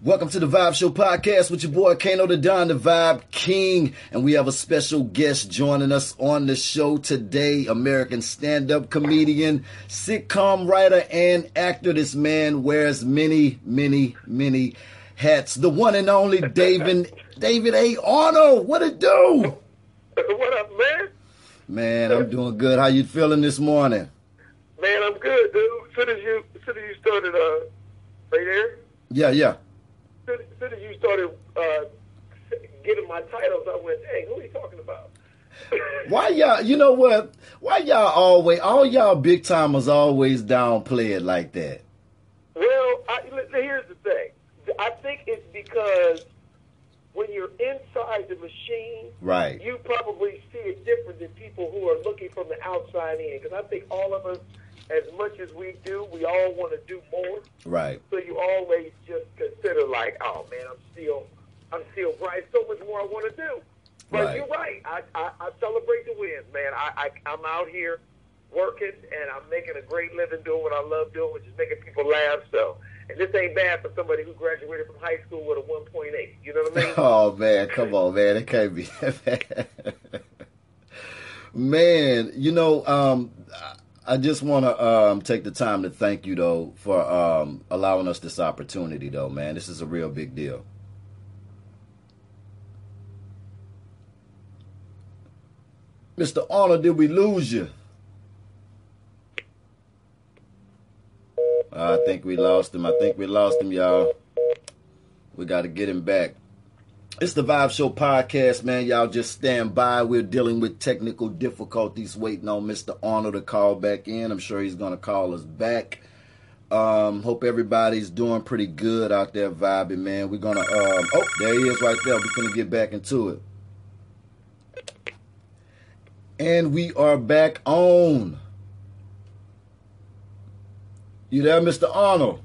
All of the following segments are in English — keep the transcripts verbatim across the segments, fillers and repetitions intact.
Welcome to the Vibe Show podcast with your boy Kano the Don, the Vibe King, and we have a special guest joining us on the show today, American stand-up comedian, sitcom writer, and actor. This man wears many, many, many hats. The one and only David, David A. Arnold. What it do? What up, man? Man, I'm doing good. How you feeling this morning? Man, I'm good, dude. As soon as you, as soon as you started, uh, right there. Yeah, yeah. As soon as you started uh, getting my titles, I went, "Hey, who are you talking about?" Why y'all? You know what? Why y'all always? All y'all big timers always downplay it like that. Well, I, here's the thing. I think it's because when you're inside the machine, right, you probably see it different than people who are looking from the outside in. Because I think all of us, as much as we do, we all want to do more. Right. So you always just consider like, oh man, I'm still, I'm still right. So much more I want to do. But right. You're right. I, I, I celebrate the wins, man. I, I I'm out here working and I'm making a great living doing what I love doing, which is making people laugh. So, and this ain't bad for somebody who graduated from high school with a one point eight. You know what I mean? Oh man, come on, man. It can't be that bad. Man, you know, um. I, I just want to um, take the time to thank you, though, for um, allowing us this opportunity, though, man. This is a real big deal. Mister Arnold, did we lose you? I think we lost him. I think we lost him, y'all. We got to get him back. It's the Vibe Show podcast, man. Y'all just stand by. We're dealing with technical difficulties, waiting on Mister Arnold to call back in. I'm sure he's going to call us back. Um, hope everybody's doing pretty good out there vibing, man. We're going to, um, oh, there he is right there. We're going to get back into it. And we are back on. You there, Mister Arnold?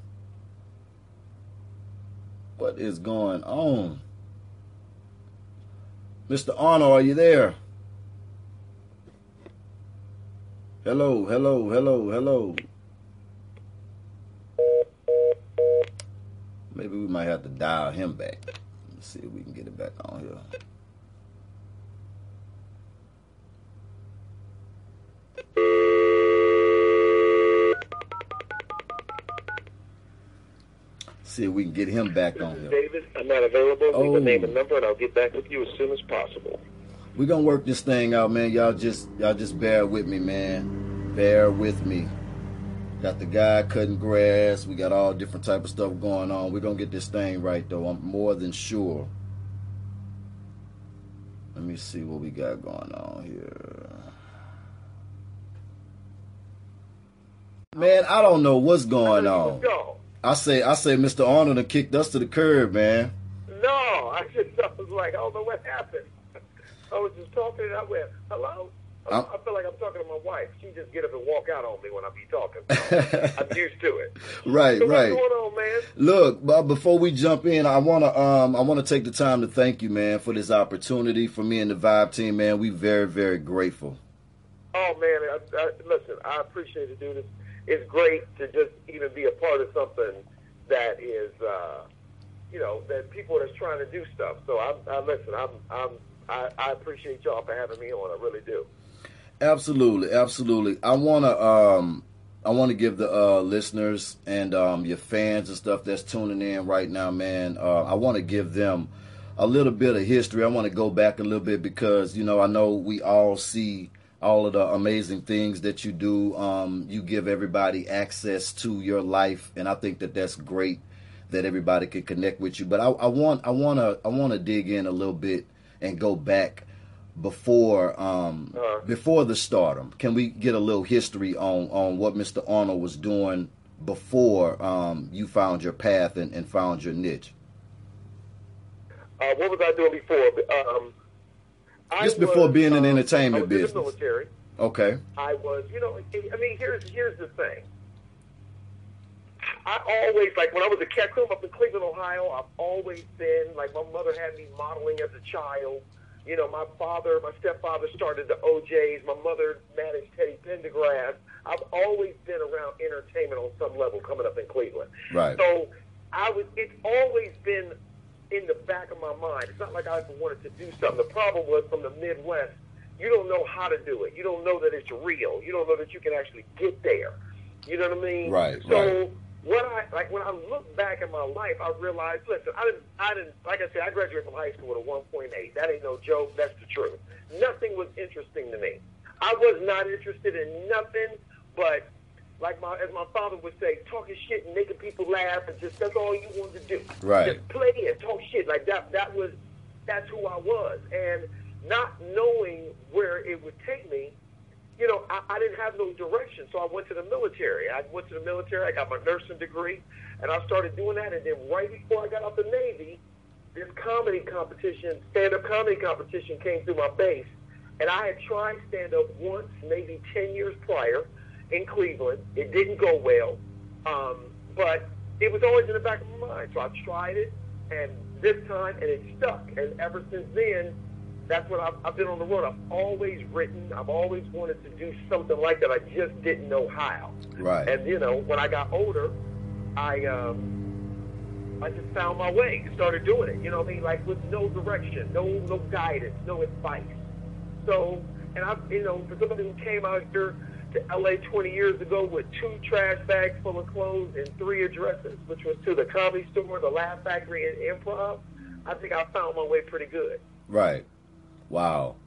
What is going on? Mister Arnold, are you there? Hello, hello, hello, hello. Maybe we might have to dial him back. Let's see if we can get it back on here. See if we can get him back on here. David, I'm not available. Leave oh. a name and number, and I'll get back with you as soon as possible. We're gonna work this thing out, man. Y'all just, y'all just bear with me, man. Bear with me. Got the guy cutting grass. We got all different type of stuff going on. We're gonna get this thing right, though. I'm more than sure. Let me see what we got going on here. Man, I don't know what's going on. I say, I say, Mister Arnold done kicked us to the curb, man. No, I just I was like, I don't know what happened. I was just talking and I went, hello? I, I feel like I'm talking to my wife. She just get up and walk out on me when I be talking. So I'm used to it. Right, so right. What's going on, man? Look, but before we jump in, I want to um, I want to take the time to thank you, man, for this opportunity. For me and the Vibe team, man, we very, very grateful. Oh, man, I, I, listen, I appreciate it, dude. It's, It's great to just even be a part of something that is, uh, you know, that people that's trying to do stuff. So I, I listen, I'm, I'm, I, I appreciate y'all for having me on. I really do. Absolutely, absolutely. I wanna, um, I wanna give the uh, listeners and um, your fans and stuff that's tuning in right now, man. Uh, I wanna give them a little bit of history. I wanna go back a little bit because you know I know we all see all of the amazing things that you do. Um, you give everybody access to your life, and I think that that's great that everybody can connect with you. But I, I want, I want to, I want to dig in a little bit and go back before, um, uh-huh. before the stardom. Can we get a little history on on what Mister Arnold was doing before um, you found your path and, and found your niche? Uh, what was I doing before? Um, Just I before was, being in the entertainment uh, business. I was in the military. Okay. I was, you know, I mean, here's here's the thing. I always, like, when I was a kid, I grew up in Cleveland, Ohio. I've always been, like, my mother had me modeling as a child. You know, my father, my stepfather started the O Js. My mother managed Teddy Pendergrass. I've always been around entertainment on some level coming up in Cleveland. Right. So I was, it's always been in the back of my mind. It's not like I ever wanted to do something. The problem was, from the Midwest, you don't know how to do it. You don't know that it's real. You don't know that you can actually get there. You know what I mean? Right, so, right. What I like when I look back at my life, I realized. Listen, I didn't. I didn't. Like I said, I graduated from high school with a one point eight. That ain't no joke. That's the truth. Nothing was interesting to me. I was not interested in nothing but, like my as my father would say, talking shit and making people laugh, and just that's all you wanted to do. Right. Just play and talk shit. Like that. That was. That's who I was, and not knowing where it would take me. You know, I, I didn't have no direction, so I went to the military. I went to the military. I got my nursing degree, and I started doing that. And then right before I got out the Navy, this comedy competition, stand-up comedy competition came through my base. And I had tried stand-up once, maybe ten years prior in Cleveland. It didn't go well, um, but it was always in the back of my mind. So I tried it, and this time, and it stuck. And ever since then, that's what I've, I've been on the road. I've always written. I've always wanted to do something like that. I just didn't know how. Right. And, you know, when I got older, I um, I just found my way and started doing it. You know what I mean? Like, with no direction, no no guidance, no advice. So, and I, you know, for somebody who came out here to L A twenty years ago with two trash bags full of clothes and three addresses, which was to the Comedy Store, the Laugh Factory, and Improv, I think I found my way pretty good. Right. Wow.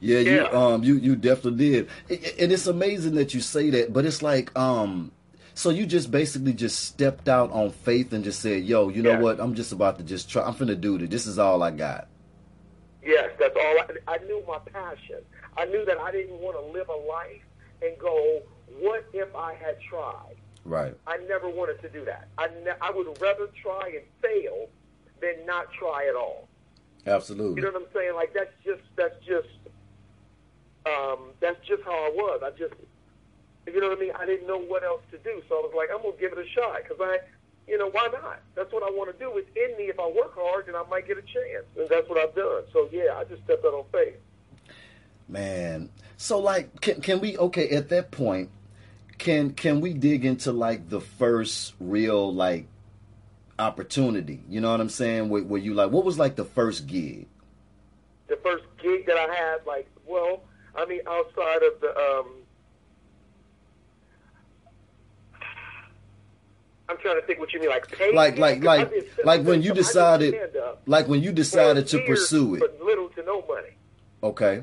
Yeah, you yeah. um you, you definitely did. And it's amazing that you say that, but it's like um so you just basically just stepped out on faith and just said, yo, you know yeah. what, I'm just about to just try I'm finna do this. This is all I got. Yes, that's all I I knew my passion. I knew that I didn't want to live a life and go, what if I had tried? Right. I never wanted to do that. I ne- I would rather try and fail than not try at all. Absolutely. You know what I'm saying? Like, that's just, that's just, um, that's just how I was. I just, you know what I mean? I didn't know what else to do. So I was like, I'm going to give it a shot. Because I, you know, why not? That's what I want to do. It's in me. If I work hard, then I might get a chance. And that's what I've done. So, yeah, I just stepped out on faith. Man. So, like, can, can we, okay, at that point, can, can we dig into, like, the first real, like, opportunity, you know what I'm saying? Where, where you like, what was like the first gig? The first gig that I had, like, well, I mean, outside of the, um, I'm trying to think what you mean, like, paid like, like, like, like when you decided, like when you decided to pursue it, but little to no money. Okay.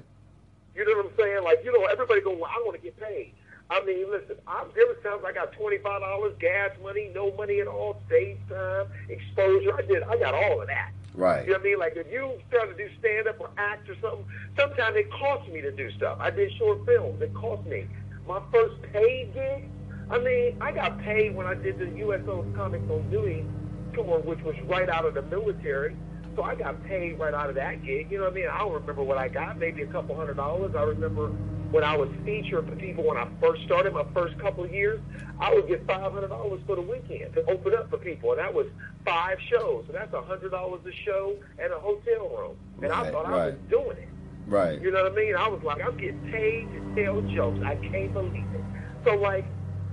You know what I'm saying? Like, you know, everybody go, well, I want to get paid. I mean, listen, I'm, there was times I got twenty-five dollars, gas money, no money at all, stage time, exposure. I did. I got all of that. Right. You know what I mean? Like, if you start to do stand-up or act or something, sometimes it cost me to do stuff. I did short films. It cost me. My first paid gig, I mean, I got paid when I did the U S O Comic O'Neill tour, which was right out of the military. So I got paid right out of that gig. You know what I mean? I don't remember what I got, maybe a couple hundred dollars. I remember when I was featured for people when I first started, my first couple of years, I would get five hundred dollars for the weekend to open up for people. And that was five shows. So that's one hundred dollars a show and a hotel room. And right, I thought right. I was doing it. Right. You know what I mean? I was like, I'm getting paid to tell jokes. I can't believe it. So, like,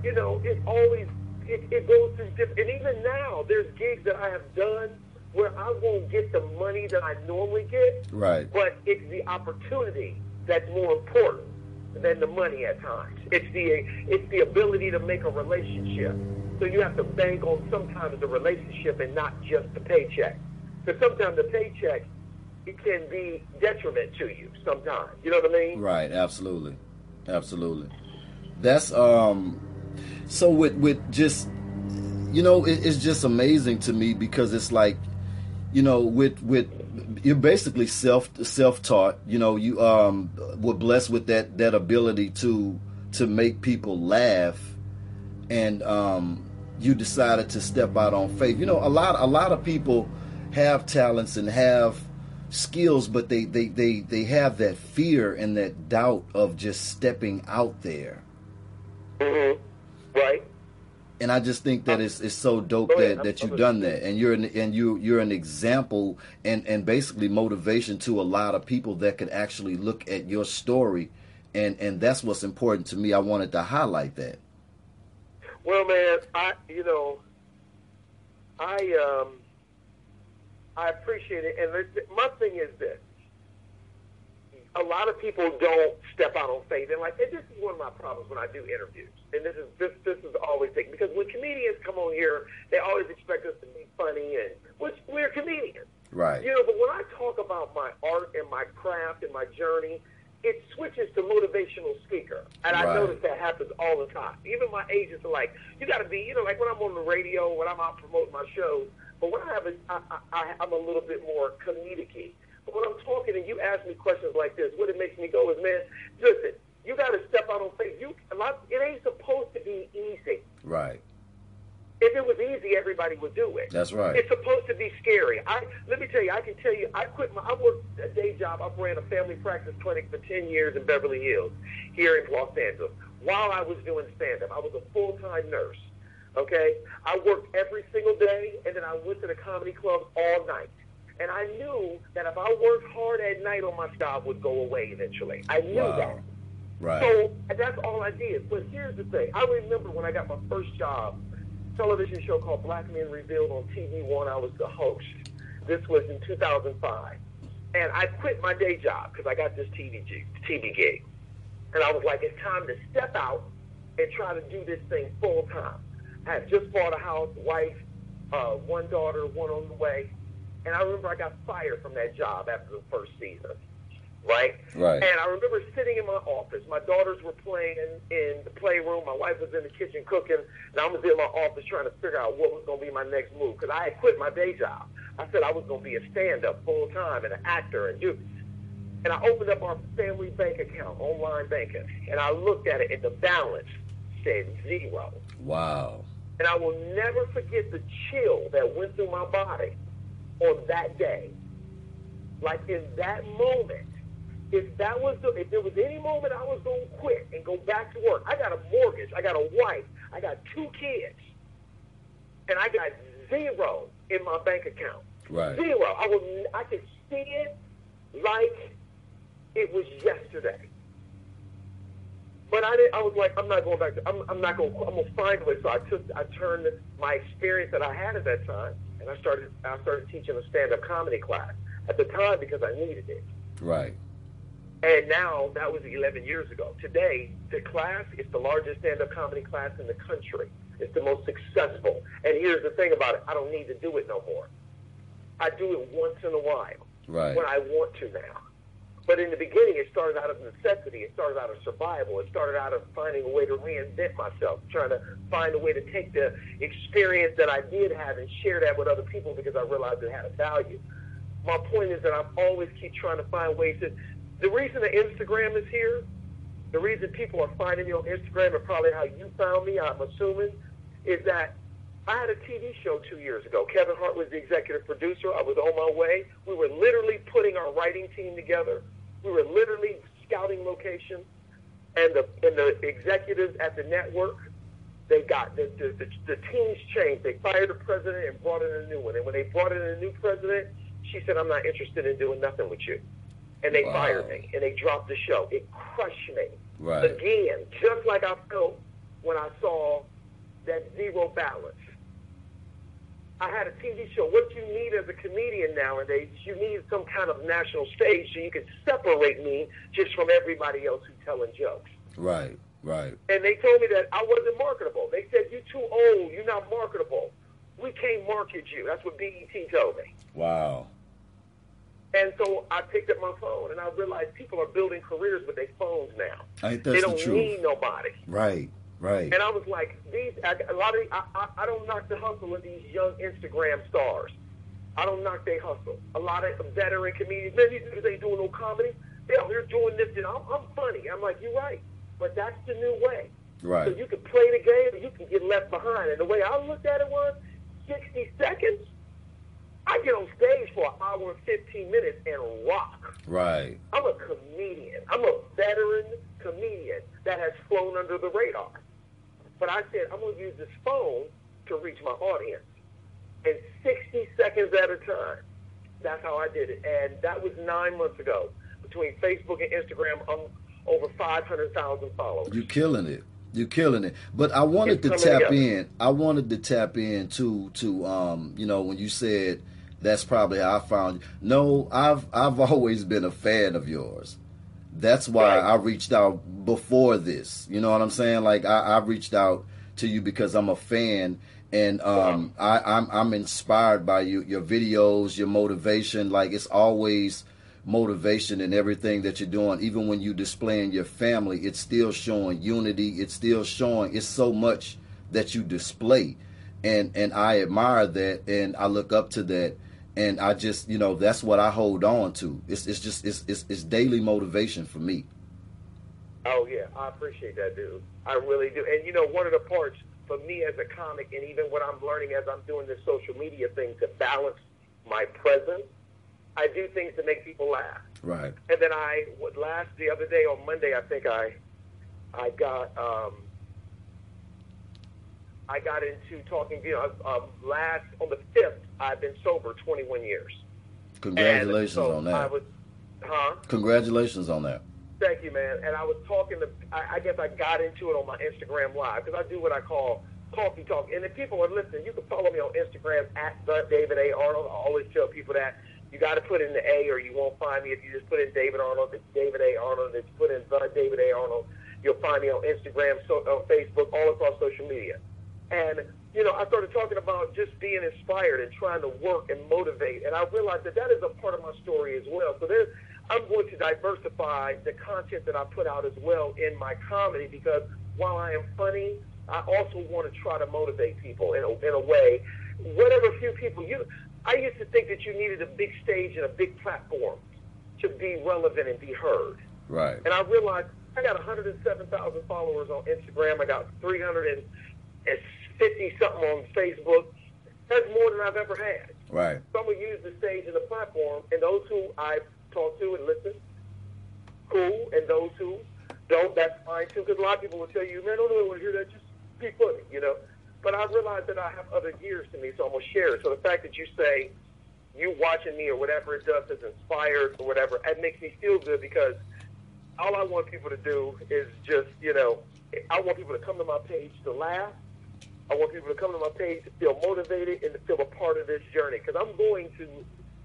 you know, it always, it, it goes through different, and even now, there's gigs that I have done where I won't get the money that I normally get. Right. But it's the opportunity that's more important than the money at times. It's the it's the ability to make a relationship. So you have to bank on sometimes the relationship and not just the paycheck. Because sometimes the paycheck, it can be detriment to you sometimes. You know what I mean? Right, absolutely. Absolutely. That's, um, so with, with just, you know, it, it's just amazing to me because it's like, you know, with, with, you're basically self self-taught, you know, you um were blessed with that that ability to to make people laugh, and um you decided to step out on faith. You know, a lot a lot of people have talents and have skills, but they, they, they, they have that fear and that doubt of just stepping out there. Mm-hmm. Right. And I just think that it's it's so dope oh, that, yeah, that you've done that, and you're an, and you you're an example and, and basically motivation to a lot of people that could actually look at your story, and, and that's what's important to me. I wanted to highlight that. Well, man, I you know, I um, I appreciate it, and my thing is this: a lot of people don't step out on faith, and like, and this is one of my problems when I do interviews. And this is this this is always thing, because when comedians come on here, they always expect us to be funny, and which we're comedians, right? You know, but when I talk about my art and my craft and my journey, it switches to motivational speaker, and right. I notice that happens all the time. Even my agents are like, "You got to be," you know, like when I'm on the radio, when I'm out promoting my shows. But when I have, a, I, I, I'm a little bit more comedic-y. But when I'm talking and you ask me questions like this, what it makes me go is, man, listen, you got to step out on faith. You, a lot, it ain't supposed to be easy. Right. If it was easy, everybody would do it. That's right. It's supposed to be scary. I let me tell you, I can tell you, I quit my, I worked a day job. I ran a family practice clinic for ten years in Beverly Hills here in Los Angeles while I was doing stand-up. I was a full-time nurse, okay? I worked every single day, and then I went to the comedy clubs all night. And I knew that if I worked hard at night on my job, would go away eventually. I knew wow. that. Right. So that's all I did. But here's the thing. I remember when I got my first job, television show called Black Men Revealed on T V One. I was the host. This was in two thousand five. And I quit my day job because I got this T V, T V gig. And I was like, it's time to step out and try to do this thing full time. I had just bought a house, wife, uh, one daughter, one on the way. And I remember I got fired from that job after the first season, right? Right. And I remember sitting in my office. My daughters were playing in, in the playroom. My wife was in the kitchen cooking. And I was in my office trying to figure out what was going to be my next move, because I had quit my day job. I said I was going to be a stand-up full-time and an actor and do. And I opened up our family bank account, online banking, and I looked at it, and the balance said zero. Wow. And I will never forget the chill that went through my body on that day. Like, in that moment, if that was the, if there was any moment I was going to quit and go back to work, I got a mortgage, I got a wife, I got two kids, and I got zero in my bank account. Right. Zero. I was, I could see it like it was yesterday. But I didn't, I was like, I'm not going back to, I'm, I'm not going, I'm going to find a way. So I took, I turned my experience that I had at that time, and I started, I started teaching a stand-up comedy class at the time because I needed it. Right. And now, that was eleven years ago. Today, the class is the largest stand-up comedy class in the country. It's the most successful. And here's the thing about it. I don't need to do it no more. I do it once in a while. Right. When I want to now. But in the beginning, it started out of necessity. It started out of survival. It started out of finding a way to reinvent myself, trying to find a way to take the experience that I did have and share that with other people, because I realized it had a value. My point is that I always keep trying to find ways to... The reason that Instagram is here, the reason people are finding me on Instagram, and probably how you found me, I'm assuming, is that I had a T V show two years ago. Kevin Hart was the executive producer. I was on my way. We were literally putting our writing team together. We were literally scouting locations, and the and the executives at the network, they got, the, the, the, the teams changed. They fired the president and brought in a new one. And when they brought in a new president, she said, I'm not interested in doing nothing with you. And they wow. fired me, and they dropped the show. It crushed me. Right. Again, just like I felt when I saw that zero balance. I had a T V show. What you need as a comedian nowadays is you need some kind of national stage so you can separate me just from everybody else who's telling jokes. Right, right. And they told me that I wasn't marketable. They said, you're too old. You're not marketable. We can't market you. That's what B E T told me. Wow. And so I picked up my phone, and I realized people are building careers with their phones now. I, that's they don't the truth. need nobody. Right. Right. And I was like, these I, a lot of I, I, I don't knock the hustle of these young Instagram stars. I don't knock they hustle. A lot of veteran comedians, man, these niggas ain't doing no comedy. They're out here doing this, and I'm, I'm funny. I'm like, you're right, but that's the new way. Right. So you can play the game, or you can get left behind. And the way I looked at it was, sixty seconds I get on stage for an hour and fifteen minutes and rock. Right. I'm a comedian. I'm a veteran comedian that has flown under the radar. But I said, I'm going to use this phone to reach my audience. And sixty seconds at a time. That's how I did it. And that was nine months ago. Between Facebook and Instagram, I'm over five hundred thousand followers. You're killing it. You're killing it. But I wanted to tap in. I wanted to tap in to, to um, you know, when you said that's probably how I found you. No, I've, I've always been a fan of yours. That's why I reached out before this. You know what I'm saying? Like, I, I reached out to you because I'm a fan. And um, I, I'm, I'm inspired by you, your videos, your motivation. Like, it's always motivation in everything that you're doing. Even when you're displaying your family, it's still showing unity. It's still showing. It's so much that you display. And, and I admire that, and I look up to that. And I just, you know, that's what I hold on to. It's it's just, it's it's, it's daily motivation for me. Oh, yeah. I appreciate that, dude. I really do. And, you know, one of the parts for me as a comic, and even what I'm learning as I'm doing this social media thing to balance my presence, I do things to make people laugh. Right. And then I would last the other day on Monday, I think I, I got, um, I got into talking. You know, um, last on the fifth, I've been sober twenty-one years. Congratulations so on that. I was, huh? Congratulations on that. Thank you, man. And I was talking to, I, I guess I got into it on my Instagram Live, because I do what I call coffee talk. And if people are listening, you can follow me on Instagram at the David A. Arnold. I always tell people that you got to put in the A, or you won't find me. If you just put in David Arnold, it's David A. Arnold. If you put in the David A. Arnold, you'll find me on Instagram, so, on Facebook, all across social media. And, you know, I started talking about just being inspired and trying to work and motivate. And I realized that that is a part of my story as well. So there's, I'm going to diversify the content that I put out as well in my comedy, because while I am funny, I also want to try to motivate people in a, in a way. Whatever few people you, I used to think that you needed a big stage and a big platform to be relevant and be heard. Right. And I realized I got one hundred seven thousand followers on Instagram. I got three hundred fifty something on Facebook. That's more than I've ever had. Right. So I'm going to use the stage and the platform, and those who I talk to and listen, cool, and those who don't, that's fine too, because a lot of people will tell you, man, I don't really want to hear that, just be funny, you know. But I realize that I have other gears to me, so I'm going to share it. So the fact that you say you watching me or whatever it does is inspired or whatever, it makes me feel good, because all I want people to do is just, you know, I want people to come to my page to laugh. I want people to come to my page to feel motivated and to feel a part of this journey, because I'm going to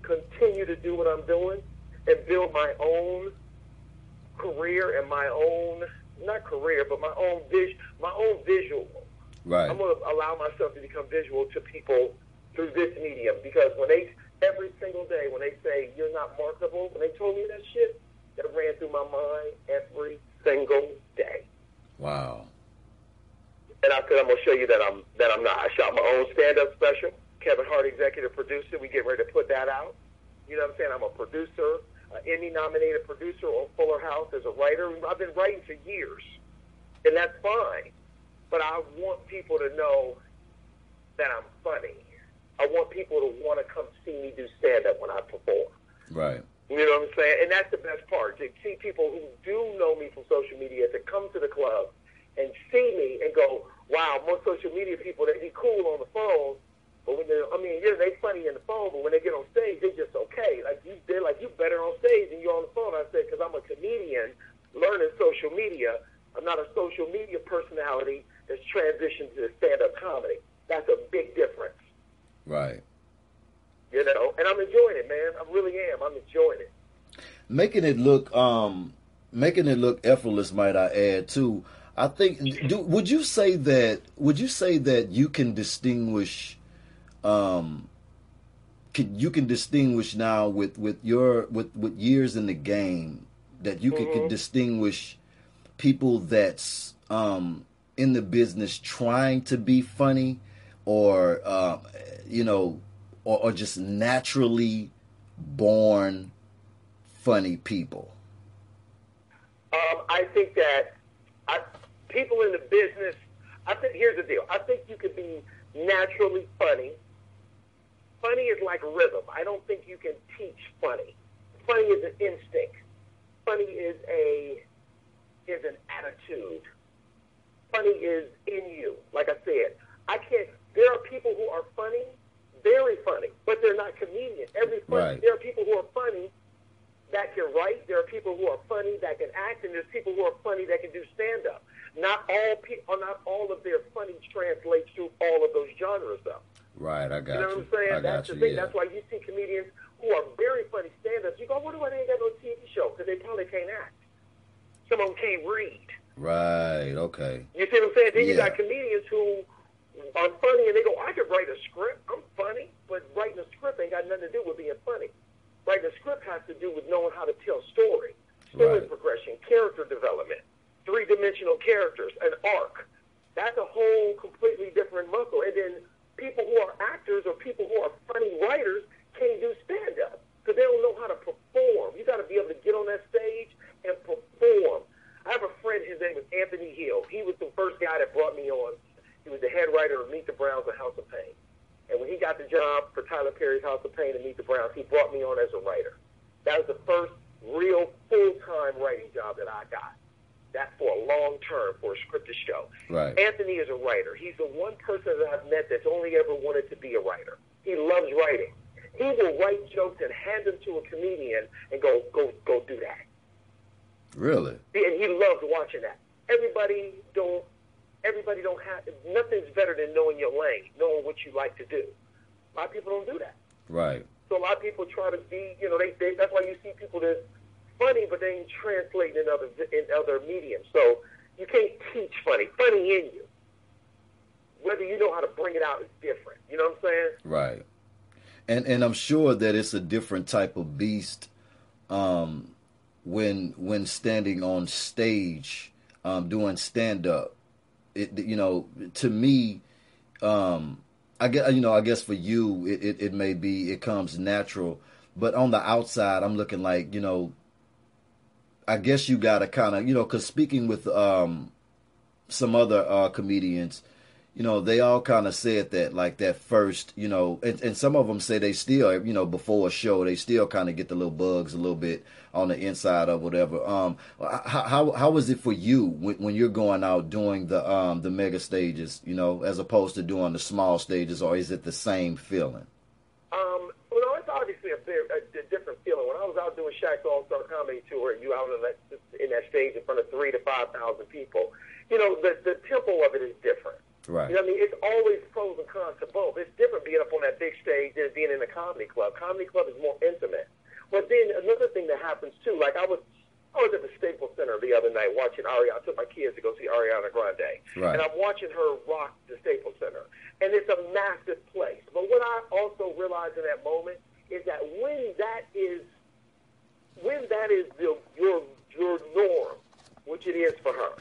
continue to do what I'm doing and build my own career and my own, not career, but my own vision, my own visual. Right. I'm going to allow myself to become visual to people through this medium, because when they, every single day, when they say you're not marketable, when they told me that shit, that ran through my mind every single day. Wow. And I said, I'm going to show you that I'm that I'm not. I shot my own stand-up special. Kevin Hart, executive producer. We get ready to put that out. You know what I'm saying? I'm a producer, an Emmy-nominated producer on Fuller House as a writer. I've been writing for years, and that's fine. But I want people to know that I'm funny. I want people to want to come see me do stand-up when I perform. Right. You know what I'm saying? And that's the best part, to see people who do know me from social media to come to the club and see me and go, wow, most social media people, they be cool on the phone, but when they're, I mean, yeah, they funny in the phone, but when they get on stage, they just okay. Like you, they're like, you better on stage than you're on the phone. I said, because I'm a comedian learning social media. I'm not a social media personality that's transitioned to stand-up comedy. That's a big difference. Right. You know, and I'm enjoying it, man. I really am. I'm enjoying it. Making it look, um, making it look effortless, might I add, too. I think. Do, would you say that? Would you say that you can distinguish? Um, can, you can distinguish now with, with your with, with years in the game that you mm-hmm. can, can distinguish people that's um, in the business trying to be funny, or uh, you know, or, or just naturally born funny people. Um, I think that I. People in the business, I think, here's the deal. I think you could be naturally funny Funny is like rhythm. I don't think you can teach funny. Funny is an instinct. Funny is a is an attitude. Funny is in you. Like I said, I can't. There are people who are funny, very funny, but they're not comedians. Every funny, right. There are people who are funny that can write. There are people who are funny that can act, and there's people who are funny that can do stand-up. Not all people, not all of their funny translates to all of those genres, though. Right, I got you. Know you. What I'm saying? I That's got the you, thing. Yeah. That's why you see comedians who are very funny stand-ups. You go, I wonder why they ain't got no T V show, because they probably can't act. Some of them can't read. Right, okay. You see what I'm saying? Then yeah. You got comedians who are funny, and they go, I could write a script. I'm funny, but writing a script ain't got nothing to do with being funny. Right, the script has to do with knowing how to tell story, story right. progression, character development, three-dimensional characters, an arc. That's a whole completely different muscle. And then people who are actors or people who are funny writers can't do stand-up because they don't know how to perform. You got to be able to get on that stage and perform. I have a friend, his name is Anthony Hill. He was the first guy that brought me on. He was the head writer of Meet the Browns and House of Payne. And when he got the job for Tyler Perry's House of Payne and Meet the Browns, he brought me on as a writer. That was the first real full-time writing job that I got. That's for a long term, for a scripted show. Right. Anthony is a writer. He's the one person that I've met that's only ever wanted to be a writer. He loves writing. He will write jokes and hand them to a comedian and go, go, go do that. Really? And he loves watching that. Everybody don't. Everybody don't have, nothing's better than knowing your lane, knowing what you like to do. A lot of people don't do that. Right. So a lot of people try to be, you know, they, they that's why you see people that's funny, but they ain't translating in other, in other mediums. So you can't teach funny. Funny in you. Whether you know how to bring it out is different. You know what I'm saying? Right. And and I'm sure that it's a different type of beast um, when, when standing on stage um, doing stand-up. It, you know, to me, um, I guess, you know, I guess for you, it, it, it may be, it comes natural, but on the outside, I'm looking like, you know, I guess you got to kind of, you know, cause speaking with, um, some other, uh, comedians, you know, they all kind of said that like that first, you know, and, and some of them say they still, you know, before a show, they still kind of get the little bugs a little bit on the inside or whatever. Um, how, how, how is it for you when, when you're going out doing the, um, the mega stages, you know, as opposed to doing the small stages, or is it the same feeling? Um, well, no, it's obviously a, a, a different feeling. When I was out doing Shaq's All Star Comedy Tour, you out in that, in that stage in front of three to five thousand people, you know, the, the tempo of it is different. Right. You know what I mean? It's always pros and cons to both. It's different being up on that big stage than being in a comedy club. Comedy club is more intimate. But then another thing that happens, too, like I was I was at the Staples Center the other night watching Ariana. I took my kids to go see Ariana Grande. Right. And I'm watching her rock the Staples Center. And it's a massive place. But what I also realized in that moment is that when that is, when that is the, your, your norm, which it is for her,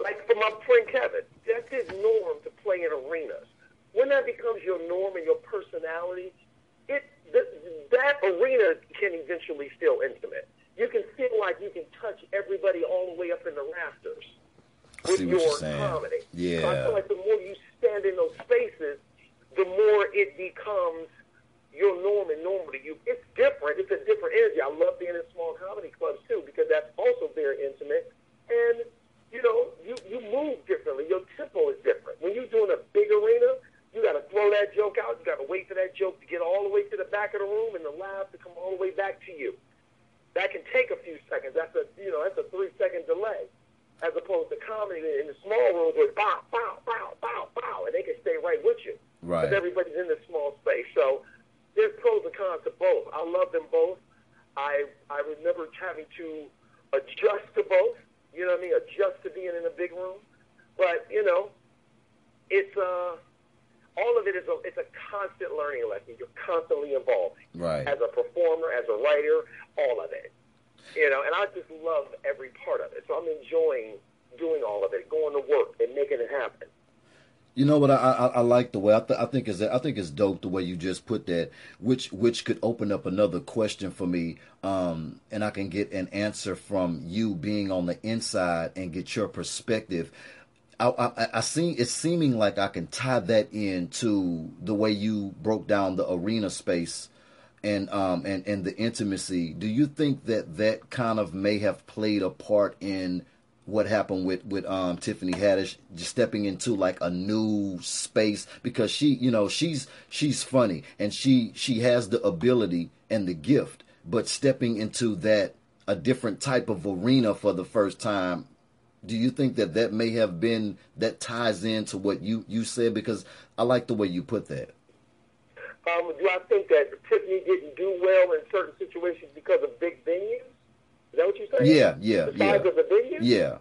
like for my friend Kevin, that's his norm to play in arenas. When that becomes your norm and your personality, it th- that arena can eventually feel intimate. You can feel like you can touch everybody all the way up in the rafters with your comedy. Yeah. So I feel like the more you stand in those spaces, the more it becomes your norm and normal to you. It's different. It's a different energy. I love being in small comedy clubs, too, because that's also very intimate. And you know, you, you move differently. Your tempo is different. When you're doing a big arena, you got to throw that joke out. You got to wait for that joke to get all the way to the back of the room and the laugh to come all the way back to you. That can take a few seconds. That's a, you know, that's a three-second delay as opposed to comedy in the small rooms where bow, bow, bow, bow, bow, and they can stay right with you. Right. Because everybody's in this small space. So there's pros and cons to both. I love them both. I I remember having to adjust to both. You know what I mean? Adjust to being in a big room. But, you know, it's uh, all of it is a, it's a constant learning lesson. You're constantly evolving. Right. As a performer, as a writer, all of it. You know, and I just love every part of it. So I'm enjoying doing all of it, going to work and making it happen. You know what? I I, I like the way I, th- I think is I think it's dope the way you just put that, which which could open up another question for me, um, and I can get an answer from you being on the inside and get your perspective. I, I, I see it's seeming like I can tie that into the way you broke down the arena space and um and, and the intimacy. Do you think that that kind of may have played a part in what happened with with um Tiffany Haddish just stepping into like a new space, because she, you know, she's she's funny and she she has the ability and the gift, but stepping into that a different type of arena for the first time, do you think that that may have been, that ties into what you you said? Because I like the way you put that. Um, do I think that Tiffany didn't do well in certain situations because of big venues? Is that what you're saying? Yeah, yeah, the size yeah. of the venue? Yeah.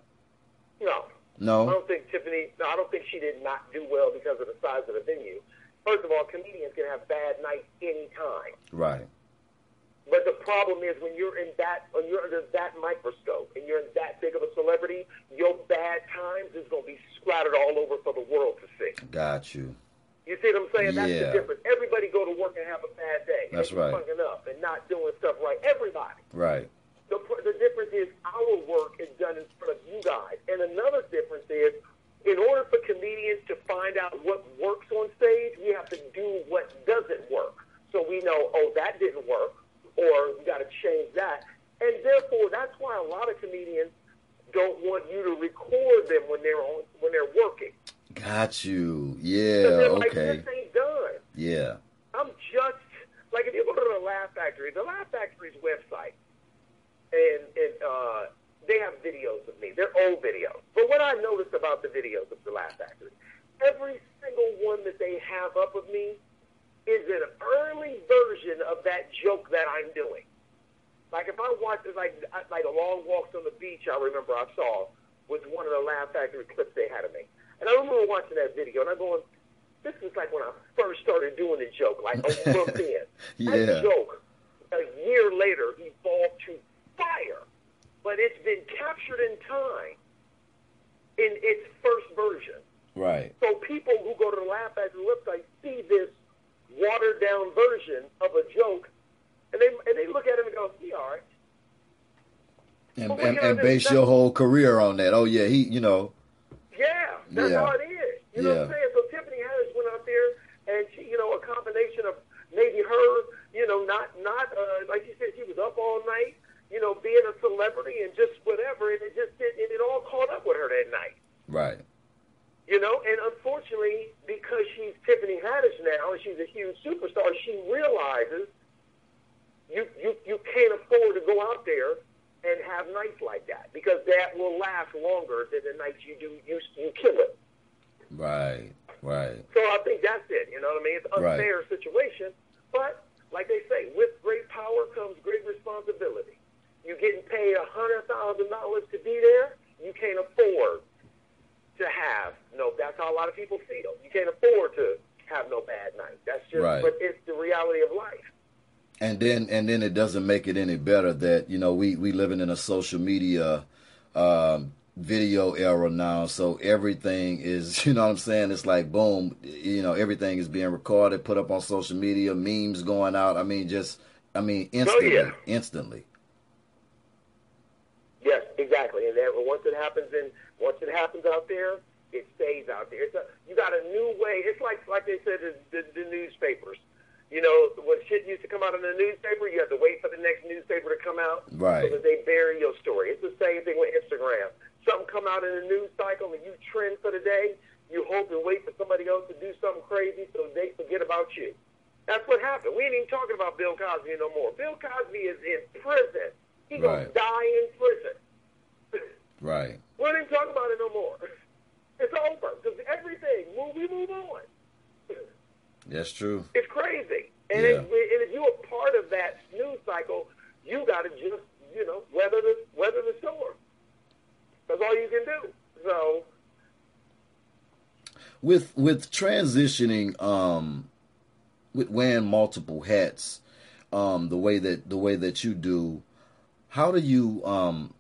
No. No. I don't think Tiffany, no, I don't think she did not do well because of the size of the venue. First of all, comedians can have bad nights any time. Right. But the problem is when you're in that, when you're under that microscope and you're in that big of a celebrity, your bad times is going to be splattered all over for the world to see. Got you. You see what I'm saying? Yeah. That's the difference. Everybody go to work and have a bad day. That's right. Fucking up and not doing stuff right. Everybody. Right. The, the difference is our work is done in front of you guys. And another difference is, in order for comedians to find out what works on stage, we have to do what doesn't work. So we know, oh, that didn't work, or we got to change that. And therefore, that's why a lot of comedians don't want you to record them when they're on, when they're working. Got you. Yeah, so they're like, okay. This ain't done. Yeah. I'm just, like if you go to the Laugh Factory, the Laugh Factory's website, And, and uh, they have videos of me. They're old videos. But what I noticed about the videos of the Laugh Factory, every single one that they have up of me is an early version of that joke that I'm doing. Like if I watched like like a Long Walks on the Beach, I remember I saw was one of the Laugh Factory clips they had of me. And I remember watching that video and I'm going, this was like when I first started doing the joke, like a month in. Yeah. That joke, a year later, evolved to fire, but it's been captured in time in its first version. Right. So people who go to the Laugh Factory website see this watered down version of a joke, and they and they look at it and go, "He all right." And and, and base stuff. Your whole career on that. Oh yeah, he you know. Yeah, that's yeah. how it is. You know yeah. what I'm saying? So Tiffany Haddish went out there, and she, you know, a combination of maybe her, you know, not not uh, like you said, she was up all night, you know, being a celebrity and just whatever, and it just did, and it all caught up with her that night. Right. You know, and unfortunately, because she's Tiffany Haddish now, and she's a huge superstar, she realizes you, you, you can't afford to go out there and have nights like that, because that will last longer than the nights you do, you, you kill it. Right, right. So I think that's it, you know what I mean? It's an unfair right. situation, but like they say, with great power comes great responsibility. You're getting paid one hundred thousand dollars to be there. You can't afford to have no. That's how a lot of people feel. You can't afford to have no bad night. That's just, right. But it's the reality of life. And then, and then it doesn't make it any better that, you know, we we living in a social media um, video era now. So everything is, you know what I'm saying? It's like boom, you know, everything is being recorded, put up on social media, memes going out. I mean, just, I mean, instantly, oh, yeah. instantly. Yes, exactly. And that, once it happens, in once it happens out there, it stays out there. It's a, you got a new way. It's like like they said, the, the, the newspapers. You know, when shit used to come out in the newspaper, you have to wait for the next newspaper to come out, right? So that they bury your story. It's the same thing with Instagram. Something come out in the news cycle, and you trend for the day. You hope and wait for somebody else to do something crazy so they forget about you. That's what happened. We ain't even talking about Bill Cosby no more. Bill Cosby is in prison. He's going to die in prison. Right. We don't even talk about it no more. It's over. Because everything, we move on. That's true. It's crazy. And, yeah. it, and if you're a part of that news cycle, you got to just, you know, weather the, weather the storm. That's all you can do. So. With, with transitioning, um, with wearing multiple hats, um, the way that, the way that you do, How do you um,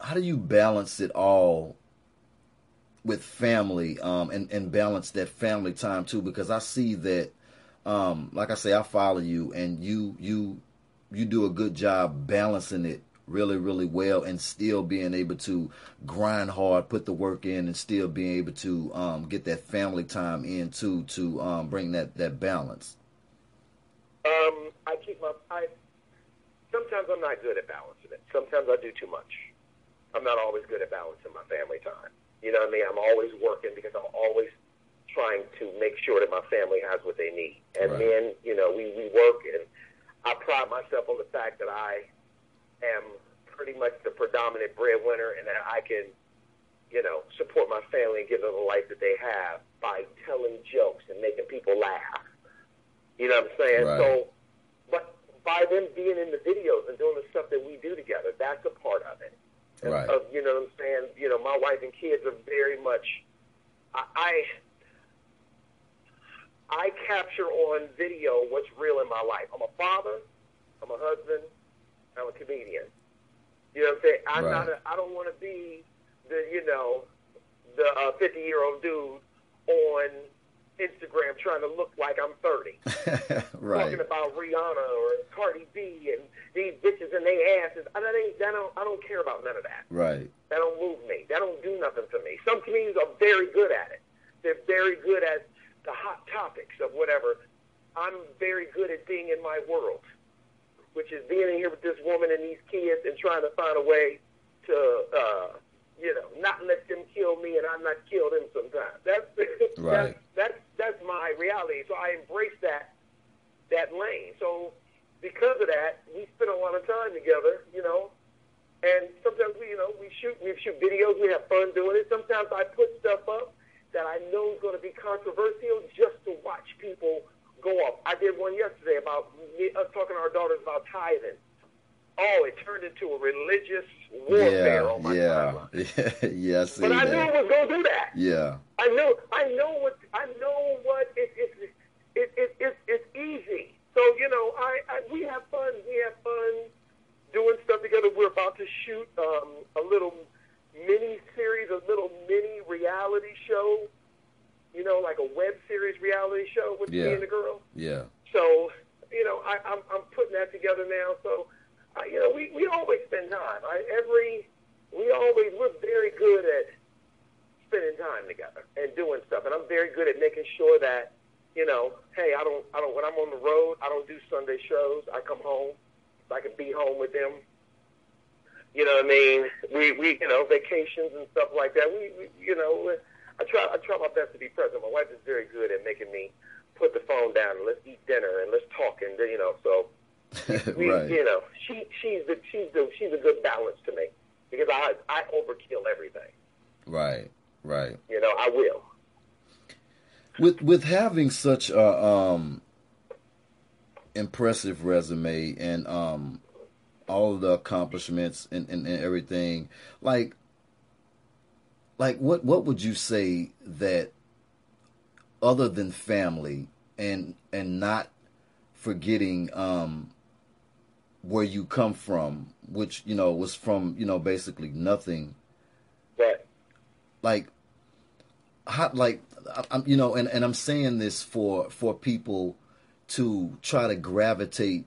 how do you balance it all with family um, and and balance that family time too? Because I see that, um, like I say, I follow you and you you you do a good job balancing it really, really well, and still being able to grind hard, put the work in, and still being able to um, get that family time in too, to um, bring that, that balance? Um, I keep my, I, sometimes I'm not good at balancing it. Sometimes I do too much. I'm not always good at balancing my family time. You know what I mean? I'm always working because I'm always trying to make sure that my family has what they need. And right. then, you know, we, we work, and I pride myself on the fact that I am pretty much the predominant breadwinner, and that I can, you know, support my family and give them the life that they have by telling jokes and making people laugh. You know what I'm saying? Right. So, but by them being in the videos and doing the stuff that we do together, that's a part of it. Right. Of, you know what I'm saying? You know, my wife and kids are very much, I, I I capture on video what's real in my life. I'm a father, I'm a husband, I'm a comedian. You know what I'm saying? I'm right. not a, I don't want to be the, you know, the uh, fifty-year-old dude on Instagram trying to look like I'm thirty. Right. Talking about Rihanna or Cardi B and these bitches and they asses. I don't, I don't, I don't care about none of that. Right. That don't move me. That don't do nothing for me. Some comedians are very good at it. They're very good at the hot topics of whatever. I'm very good at being in my world, which is being in here with this woman and these kids and trying to find a way to, uh, you know, not let them kill me and I'm not kill them sometimes. That's, right. that's, that's, that's my reality. So I embrace that, that lane. So because of that, we spend a lot of time together, you know, and sometimes we, you know, we shoot, we shoot videos, we have fun doing it. Sometimes I put stuff up that I know is going to be controversial just to watch people go off. I did one yesterday about me, us talking to our daughters about tithing. Oh, it turned into a religious warfare yeah, on my timeline. Yeah, yeah, but I that. knew it was going to do that. Yeah, I know, I know what, I know what. It, it, it, it, it, it's easy. So you know, I, I we have fun. We have fun doing stuff together. We're about to shoot um, a little mini series, a little mini reality show. You know, like a web series reality show with yeah. me and the girl. Yeah. So you know, I, I'm I'm putting that together now. So. Uh, you know, we, we always spend time. I, every we always we're very good at spending time together and doing stuff. And I'm very good at making sure that, you know, hey, I don't I don't when I'm on the road, I don't do Sunday shows. I come home so I can be home with them. You know what I mean? We we you know vacations and stuff like that. We, we you know I try I try my best to be present. My wife is very good at making me put the phone down and let's eat dinner and let's talk and you know so. We, right. You know, she she's the she's the she's a good balance to me because I I overkill everything. Right, right. You know, I will. With with having such a um impressive resume and um all of the accomplishments and, and, and everything, like like what what would you say that other than family and and not forgetting um where you come from, which, you know, was from, you know, basically nothing. Right. Like, how, like, I'm, you know, and, and I'm saying this for, for people to try to gravitate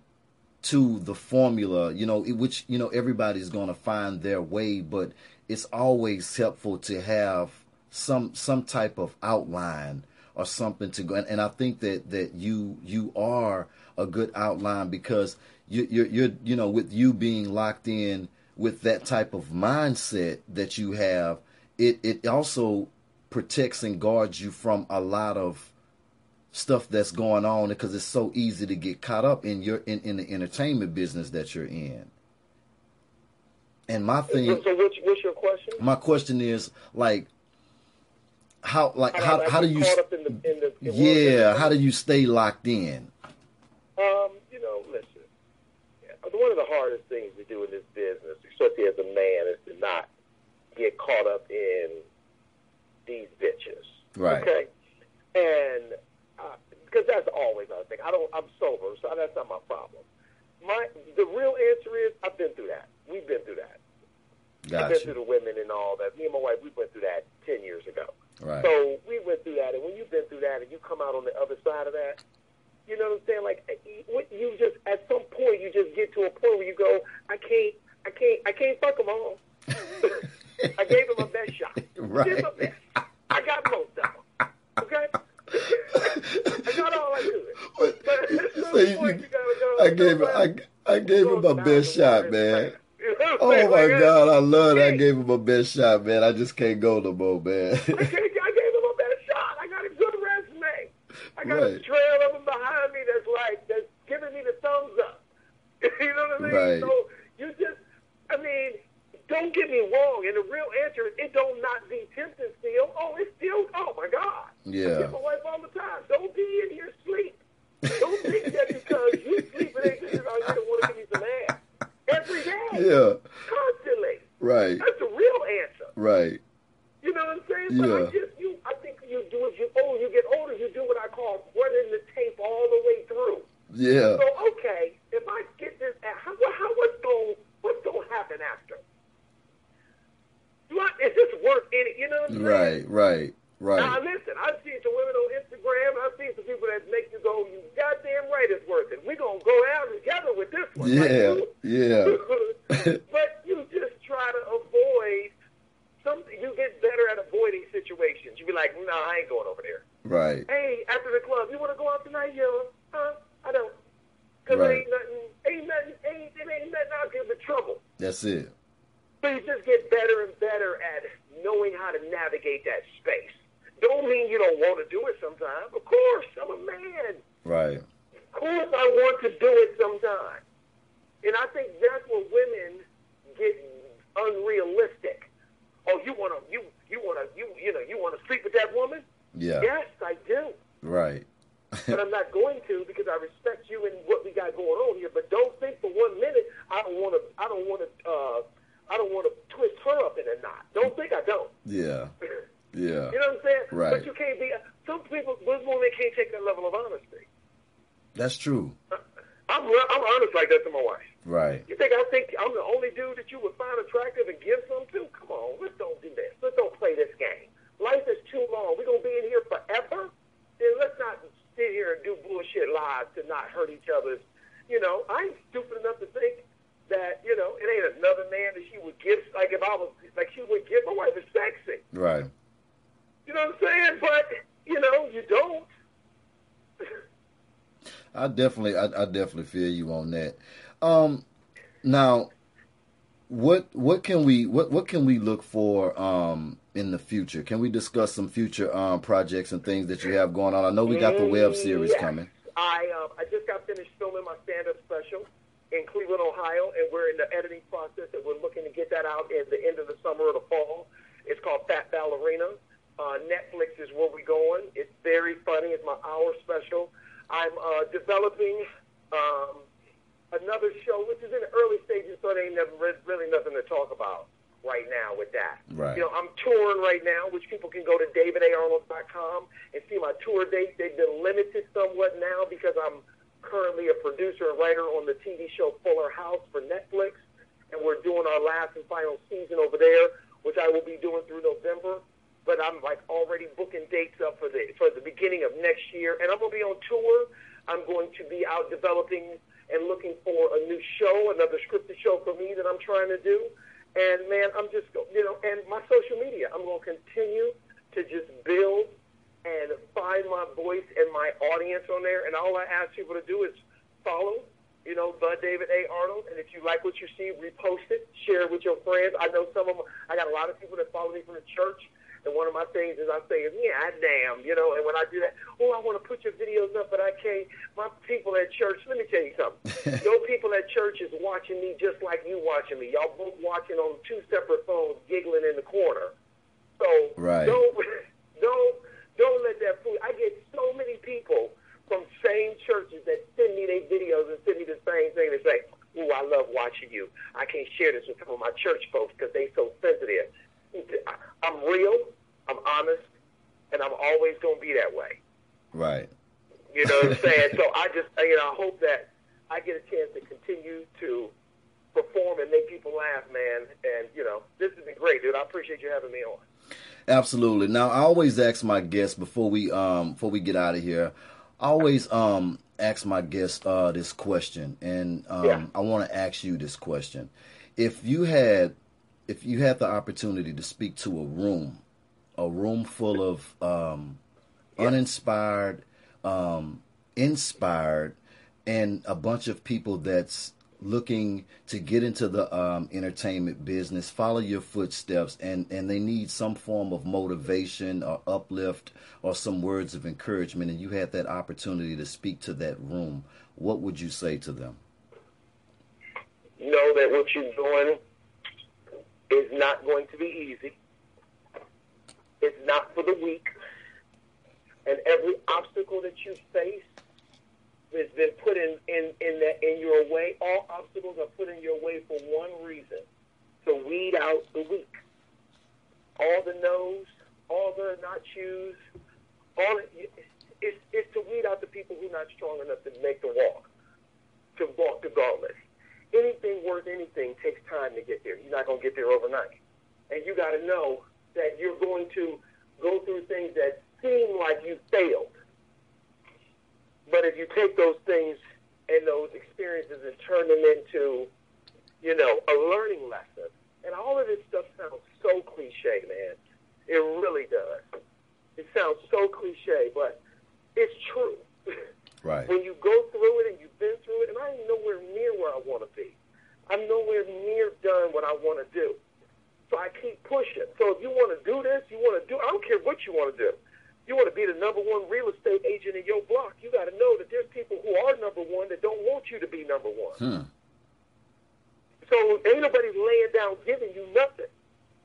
to the formula, you know, which, you know, everybody's going to find their way, but it's always helpful to have some, some type of outline or something to go. And, and I think that, that you, you are a good outline because You, you're, you're, you know, with you being locked in with that type of mindset that you have, it, it also protects and guards you from a lot of stuff that's going on because it's so easy to get caught up in your in, in the entertainment business that you're in. And my thing, so what's, what's your question? My question is like, how like I, how I, how do you? Caught up in the, in the, in yeah, how do you stay locked in? Um, you know, listen. One of the hardest things to do in this business, especially as a man, is to not get caught up in these bitches. Right. Okay? And, because uh, that's always our thing. I don't, I'm sober, so that's not my problem. My, the real answer is, I've been through that. We've been through that. Gotcha. I've been through the women and all that. Me and my wife, we went through that ten years ago. Right. So, we went through that, and when you've been through that, and you come out on the other side of that, you know what I'm saying? Like, you just, at some point, you just get to a point where you go, I can't, I can't right. Shit up. I got most of them. Okay? It's not all I could. But at some so you, point, you gotta go. I gave, go I, I gave him my best shot, man. Oh, man, my like, God, I love it. I gave him my best shot, man. I just can't go no more, man. I, can't, I gave him my best shot. I got a good resume. I got right. a trail of them behind me that's like, that's giving me the thumbs up. You know what I mean? Right. So you just, I mean, don't get me wrong. And the real answer is it don't not be tempting still. Oh, it's still, oh, my God. Yeah. I tell my wife all the time, don't be in your sleep. Don't think that because you sleep and ain't because I don't want to give you some ass. Every day. Yeah. Constantly. Right. That's the real answer. Right. You know what I'm saying? Yeah. But I just, you, I think you do as you old, you get older, you do what I call running the tape all the way through. Yeah. So, okay, if I get this, how, how what's going what's going to happen after? Do I, is this worth any, you know what I'm saying? Right, right, right. Now, listen, I've seen some women on Instagram, I've seen some people that make you go, you goddamn right it's worth it. We're going to go out together with this one. Yeah, right? Yeah. But you just try to avoid, some, you get better at avoiding situations. You be like, nah, I ain't going over there. Right. Hey, after the club, you want to go out tonight, yo? Huh? I don't. Because right. ain't nothing, ain't nothing, ain't, it ain't nothing out there but trouble. That's it. So you just get better and better at knowing how to navigate that space. Don't mean you don't want to do it sometimes. Of course, I'm a man. Right. Of course I want to do it sometimes. And I think that's where women get unrealistic. Oh, you wanna you you wanna you you know, you wanna sleep with that woman? Yeah. Yes, I do. Right. But I'm not going to because I respect you and what we got going on here. But don't think for one minute I don't wanna I don't wanna uh I don't want to twist her up in a knot. Don't think I don't. Yeah. Yeah. You know what I'm saying? Right. But you can't be, some people, most women can't take that level of honesty. That's true. I'm I'm honest like that to my wife. Right. You think I think I'm the only dude that you would find attractive and give some to? Come on, let's don't do this. Let's don't play this game. Life is too long. We're going to be in here forever? Then let's not sit here and do bullshit lies to not hurt each other's, you know, I ain't stupid enough to think that, you know, it ain't another man that she would give, like if I was, like she would give, my wife is sexy. Right. You know what I'm saying? But, you know, you don't. I definitely, I, I definitely feel you on that. Um, now, what, what can we, what, what can we look for, um, in the future? Can we discuss some future, um, projects and things that you have going on? I know we got the web series yes. coming. I, um, I just got finished filming my stand-up special in Cleveland, Ohio, and we're in the editing process, and we're looking to get that out at the end of the summer or the fall. It's called Fat Ballerina. Uh, Netflix is where we're going. It's very funny. It's my hour special. I'm uh, developing um, another show, which is in the early stages, so there ain't never, really nothing to talk about right now with that. Right. You know, I'm touring right now, which people can go to David A Arnold dot com and see my tour dates. They've been limited somewhat now because I'm currently a producer and writer on the T V show Fuller House for Netflix, and we're doing our last and final season over there, which I will be doing through November. But I'm like already booking dates up for the for the beginning of next year, and I'm gonna be on tour. I'm going to be out developing and looking for a new show, another scripted show for me that I'm trying to do. And man, I'm just you know, and my social media, I'm gonna continue to just build and find my voice and my audience on there. And all I ask people to do is follow, you know, the David A. Arnold. And if you like what you see, repost it, share it with your friends. I know some of them, I got a lot of people that follow me from the church. And one of my things is I say, yeah, damn, you know, and when I do that, oh, I want to put your videos up, but I can't. My people at church, let me tell you something. Your people at church is watching me just like you watching me. Y'all both watching on two separate phones, giggling in the corner. So right. don't, don't, Don't let that fool. I get so many people from same churches that send me their videos and send me the same thing. They say, "Ooh, I love watching you. I can't share this with some of my church folks because they so sensitive." I'm real, I'm honest, and I'm always gonna be that way. Right. You know what I'm saying? So I just, you know, I hope that I get a chance to continue to perform and make people laugh, man. And you know, this has been great, dude. I appreciate you having me on. Absolutely. Now, I always ask my guests before we um before we get out of here. I always um ask my guests uh this question, and um yeah. I want to ask you this question: if you had if you had the opportunity to speak to a room a room full of um, yeah. uninspired, um, inspired, and a bunch of people that's looking to get into the um, entertainment business, follow your footsteps, and, and they need some form of motivation or uplift or some words of encouragement, and you had that opportunity to speak to that room. What would you say to them? Know that what you're doing is not going to be easy. It's not for the weak. And every obstacle that you face has been put in, in, in, the, in your way. All obstacles are put in your way for one reason, to weed out the weak. All the no's, all the not you's, all it, it's, it's to weed out the people who are not strong enough to make the walk, to walk the gauntlet. Anything worth anything takes time to get there. You're not going to get there overnight. And you got to know that you're going to go through things that seem like you failed. But if you take those things and those experiences and turn them into, you know, a learning lesson, and all of this stuff sounds so cliche, man. It really does. It sounds so cliche, but it's true. Right. When you go through it and you've been through it, and I'm nowhere near where I want to be. I'm nowhere near done what I want to do. So I keep pushing. So if you want to do this, you want to do, I don't care what you want to do. You want to be the number one real estate agent in your block, you got to know that there's people who are number one that don't want you to be number one. Hmm. So ain't nobody laying down giving you nothing.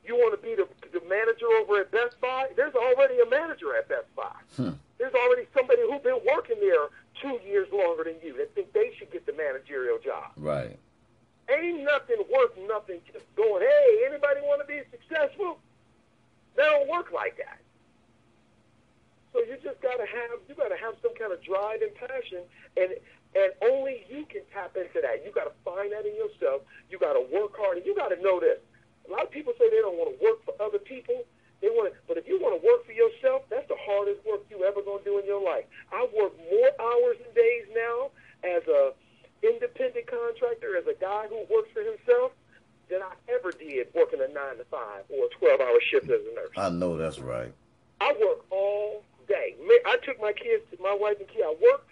You want to be the, the manager over at Best Buy? There's already a manager at Best Buy. Hmm. There's already somebody who's been working there two years longer than you that think they should get the managerial job. Right. Ain't nothing worth nothing just going, hey, anybody want to be successful? They don't work like that. So you just got to have, you got to have some kind of drive and passion, and and only you can tap into that. You got to find that in yourself. You got to work hard, and you got to know this. A lot of people say they don't want to work for other people. They want to, but if you want to work for yourself, that's the hardest work you ever going to do in your life. I work more hours and days now as a independent contractor, as a guy who works for himself, than I ever did working a nine to five or a twelve hour shift as a nurse. I know that's right. I work all day. I took my kids, to my wife and kid. I worked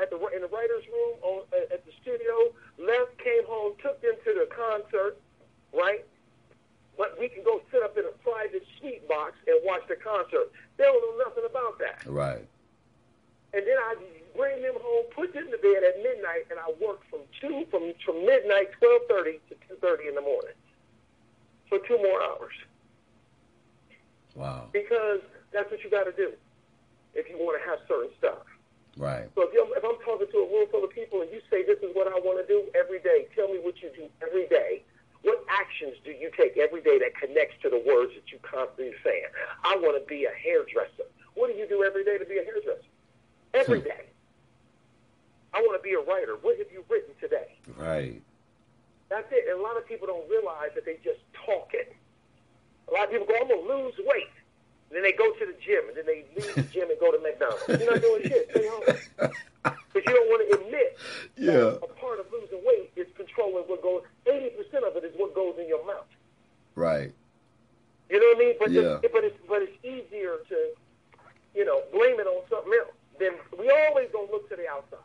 at the in the writers' room on, at the studio. Left, came home, took them to the concert. Right. But we can go sit up in a private suite box and watch the concert. They don't know nothing about that. Right. And then I bring them home, put them to bed at midnight, and I work from two from, from midnight, twelve thirty to two thirty in the morning for two more hours. Wow. Because that's what you got to do if you want to have certain stuff. Right. So if, you're, if I'm talking to a room full of people and you say this is what I want to do every day, tell me what you do every day. What actions do you take every day that connects to the words that you constantly saying? I want to be a hairdresser. What do you do every day to be a hairdresser? Every hmm. day. I want to be a writer. What have you written today? Right. That's it. And a lot of people don't realize that they just talk it. A lot of people go, I'm going to lose weight. And then they go to the gym, and then they leave the gym and go to McDonald's. You're not doing shit. Stay home. Because you don't want to admit yeah. that a part of losing weight is controlling what goes. eighty percent of it is what goes in your mouth. Right. You know what I mean? But, yeah. it's, but, it's, but it's easier to, you know, blame it on something else. Then we always going to look to the outside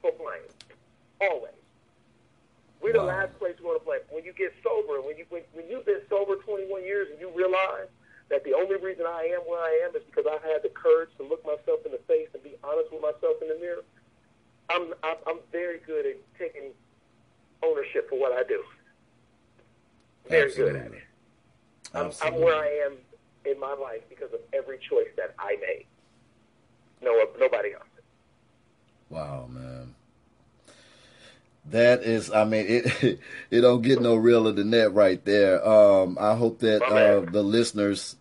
for blame. Always. We're wow. the last place we're going to blame. When you get sober, when, you, when, when you've been sober twenty-one years and you realize that the only reason I am where I am is because I've had the courage to look myself in the face and be honest with myself in the mirror, I'm I'm very good at taking ownership for what I do. Very Absolutely. Good at it. I'm, I'm where I am in my life because of every choice that I made. No, nobody else. Wow, man. That is, I mean, it it don't get no realer than that right there. Um, I hope that uh, the listeners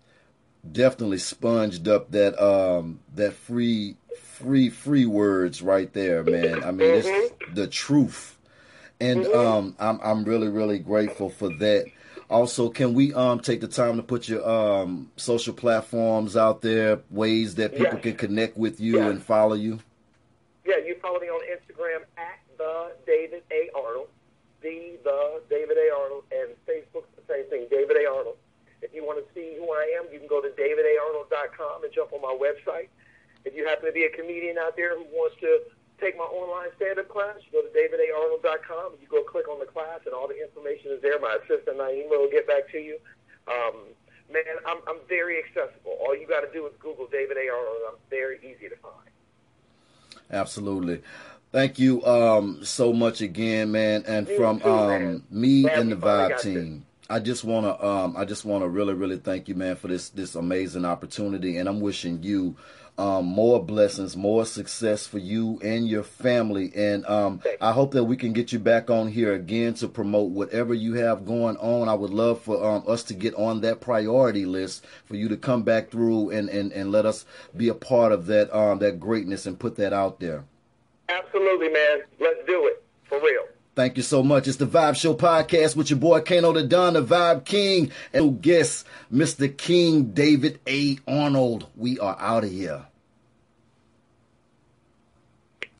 definitely sponged up that um, that free, free, free words right there, man. I mean, mm-hmm. it's the truth, and mm-hmm. um, I'm I'm really really grateful for that. Also, can we um, take the time to put your um, social platforms out there, ways that people yes. can connect with you yes. and follow you? Yeah, you follow me on Instagram at the David A. Arnold, the the David A. Arnold, and Facebook the same thing, David A. Arnold. If If you want to see who I am, you can go to David A Arnold dot com and jump on my website. If you happen to be a comedian out there who wants to take my online stand-up class, you go to David A Arnold dot com and you go click on the class, and all the information is there. My assistant Naima will get back to you. Um, man, I'm, I'm very accessible. All you got to do is Google David A. Arnold. I'm very easy to find. Absolutely. Thank you um, so much again, man. And you from too, um, man. me Glad and the Vibe team, I just wanna, um, I just wanna really, really thank you, man, for this this amazing opportunity. And I'm wishing you um, more blessings, more success for you and your family. And um, I hope that we can get you back on here again to promote whatever you have going on. I would love for um, us to get on that priority list for you to come back through and and, and let us be a part of that um, that greatness and put that out there. Absolutely, man. Let's do it. For real. Thank you so much. It's the Vibe Show Podcast with your boy Kano the Don, the Vibe King. And guest, Mister King David A. Arnold. We are out of here.